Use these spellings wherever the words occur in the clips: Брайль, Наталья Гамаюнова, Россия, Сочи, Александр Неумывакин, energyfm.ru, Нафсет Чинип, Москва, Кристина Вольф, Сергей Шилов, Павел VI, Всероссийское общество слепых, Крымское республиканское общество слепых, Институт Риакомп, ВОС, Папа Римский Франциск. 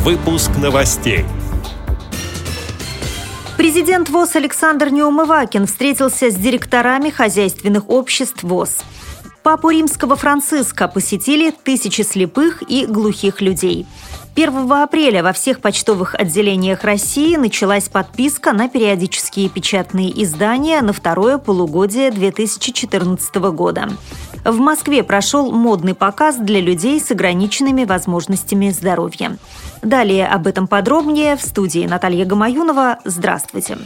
Выпуск новостей. Президент ВОС Александр Неумывакин встретился с директорами хозяйственных обществ ВОС. Папу Римского Франциска посетили тысячи слепых и глухих людей. 1 апреля во всех почтовых отделениях России началась подписка на периодические печатные издания на второе полугодие 2014 года. В Москве прошел модный показ для людей с ограниченными возможностями здоровья. Далее об этом подробнее в студии Наталья Гамаюнова. Здравствуйте!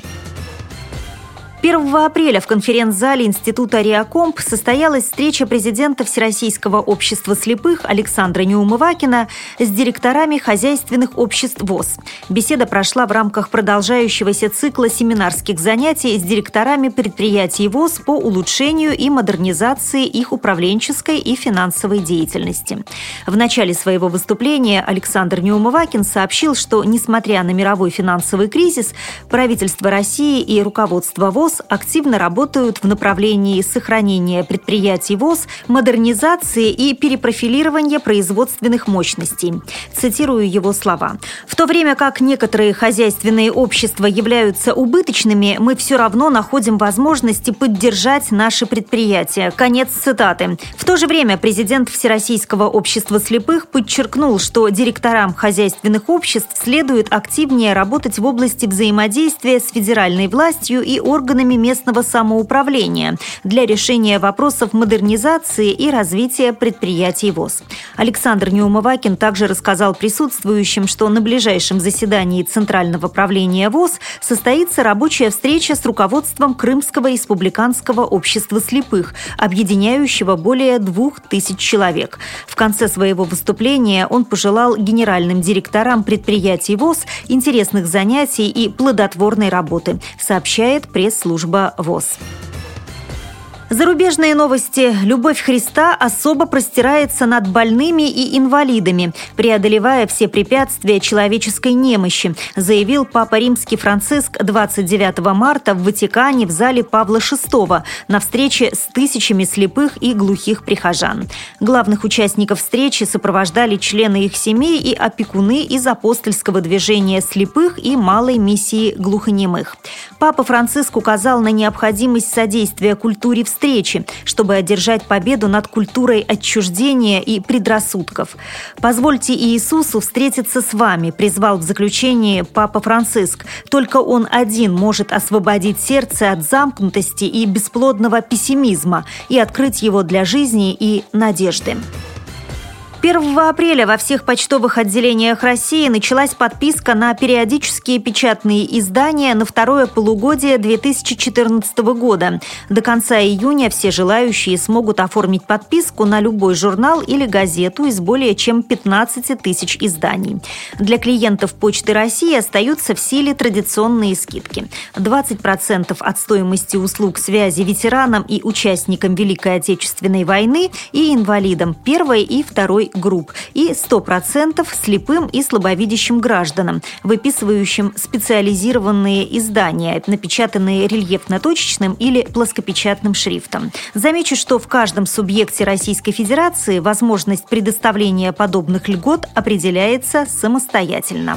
1 апреля в конференц-зале Института Риакомп состоялась встреча президента Всероссийского общества слепых Александра Неумывакина с директорами хозяйственных обществ ВОС. Беседа прошла в рамках продолжающегося цикла семинарских занятий с директорами предприятий ВОС по улучшению и модернизации их управленческой и финансовой деятельности. В начале своего выступления Александр Неумывакин сообщил, что, несмотря на мировой финансовый кризис, правительство России и руководство ВОС активно работают в направлении сохранения предприятий ВОС, модернизации и перепрофилирования производственных мощностей. Цитирую его слова. «В то время как некоторые хозяйственные общества являются убыточными, мы все равно находим возможности поддержать наши предприятия». Конец цитаты. В то же время президент Всероссийского общества слепых подчеркнул, что директорам хозяйственных обществ следует активнее работать в области взаимодействия с федеральной властью и органами местного самоуправления для решения вопросов модернизации и развития предприятий ВОС. Александр Неумывакин также рассказал присутствующим, что на ближайшем заседании Центрального правления ВОС состоится рабочая встреча с руководством Крымского республиканского общества слепых, объединяющего более 2000 человек. В конце своего выступления он пожелал генеральным директорам предприятий ВОС интересных занятий и плодотворной работы, сообщает пресс-служба ВОС. Зарубежные новости. Любовь Христа особо простирается над больными и инвалидами, преодолевая все препятствия человеческой немощи, заявил Папа Римский Франциск 29 марта в Ватикане в зале Павла VI на встрече с тысячами слепых и глухих прихожан. Главных участников встречи сопровождали члены их семей и опекуны из апостольского движения слепых и малой миссии глухонемых. Папа Франциск указал на необходимость содействия культуре встречи, чтобы одержать победу над культурой отчуждения и предрассудков. «Позвольте Иисусу встретиться с вами», – призвал в заключении Папа Франциск. «Только Он один может освободить сердце от замкнутости и бесплодного пессимизма и открыть его для жизни и надежды». 1 апреля во всех почтовых отделениях России началась подписка на периодические печатные издания на второе полугодие 2014 года. До конца июня все желающие смогут оформить подписку на любой журнал или газету из более чем 15 тысяч изданий. Для клиентов Почты России остаются в силе традиционные скидки. 20% от стоимости услуг связи ветеранам и участникам Великой Отечественной войны и инвалидам первой и второй групп и 100% слепым и слабовидящим гражданам, выписывающим специализированные издания, напечатанные рельефно-точечным или плоскопечатным шрифтом. Замечу, что в каждом субъекте Российской Федерации возможность предоставления подобных льгот определяется самостоятельно.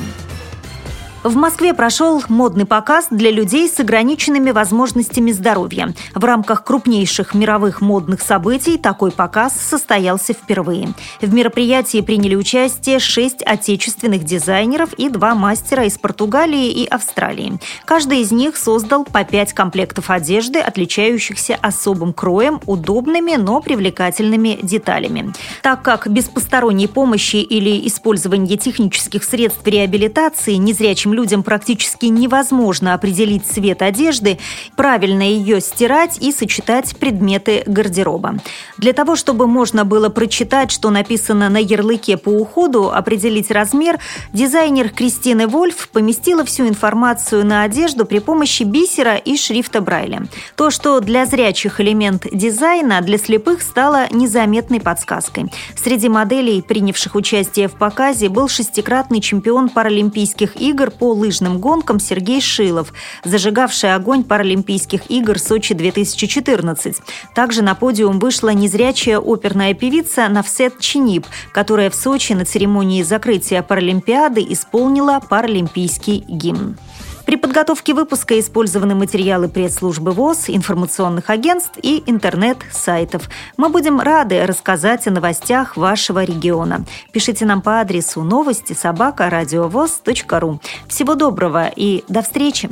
В Москве прошел модный показ для людей с ограниченными возможностями здоровья. В рамках крупнейших мировых модных событий такой показ состоялся впервые. В мероприятии приняли участие 6 отечественных дизайнеров и 2 мастера из Португалии и Австралии. Каждый из них создал по 5 комплектов одежды, отличающихся особым кроем, удобными, но привлекательными деталями. Так как без посторонней помощи или использования технических средств реабилитации незрячим людям практически невозможно определить цвет одежды, правильно ее стирать и сочетать предметы гардероба. Для того, чтобы можно было прочитать, что написано на ярлыке по уходу, определить размер, дизайнер Кристина Вольф поместила всю информацию на одежду при помощи бисера и шрифта Брайля. То, что для зрячих элемент дизайна, для слепых стало незаметной подсказкой. Среди моделей, принявших участие в показе, был 6-кратный чемпион Паралимпийских игр по лыжным гонкам Сергей Шилов, зажигавший огонь Паралимпийских игр Сочи 2014. Также на подиум вышла незрячая оперная певица Нафсет Чинип, которая в Сочи на церемонии закрытия Паралимпиады исполнила паралимпийский гимн. При подготовке выпуска использованы материалы пресс-службы ВОС, информационных агентств и интернет-сайтов. Мы будем рады рассказать о новостях вашего региона. Пишите нам по адресу новости @радиовос.ру. Всего доброго и до встречи!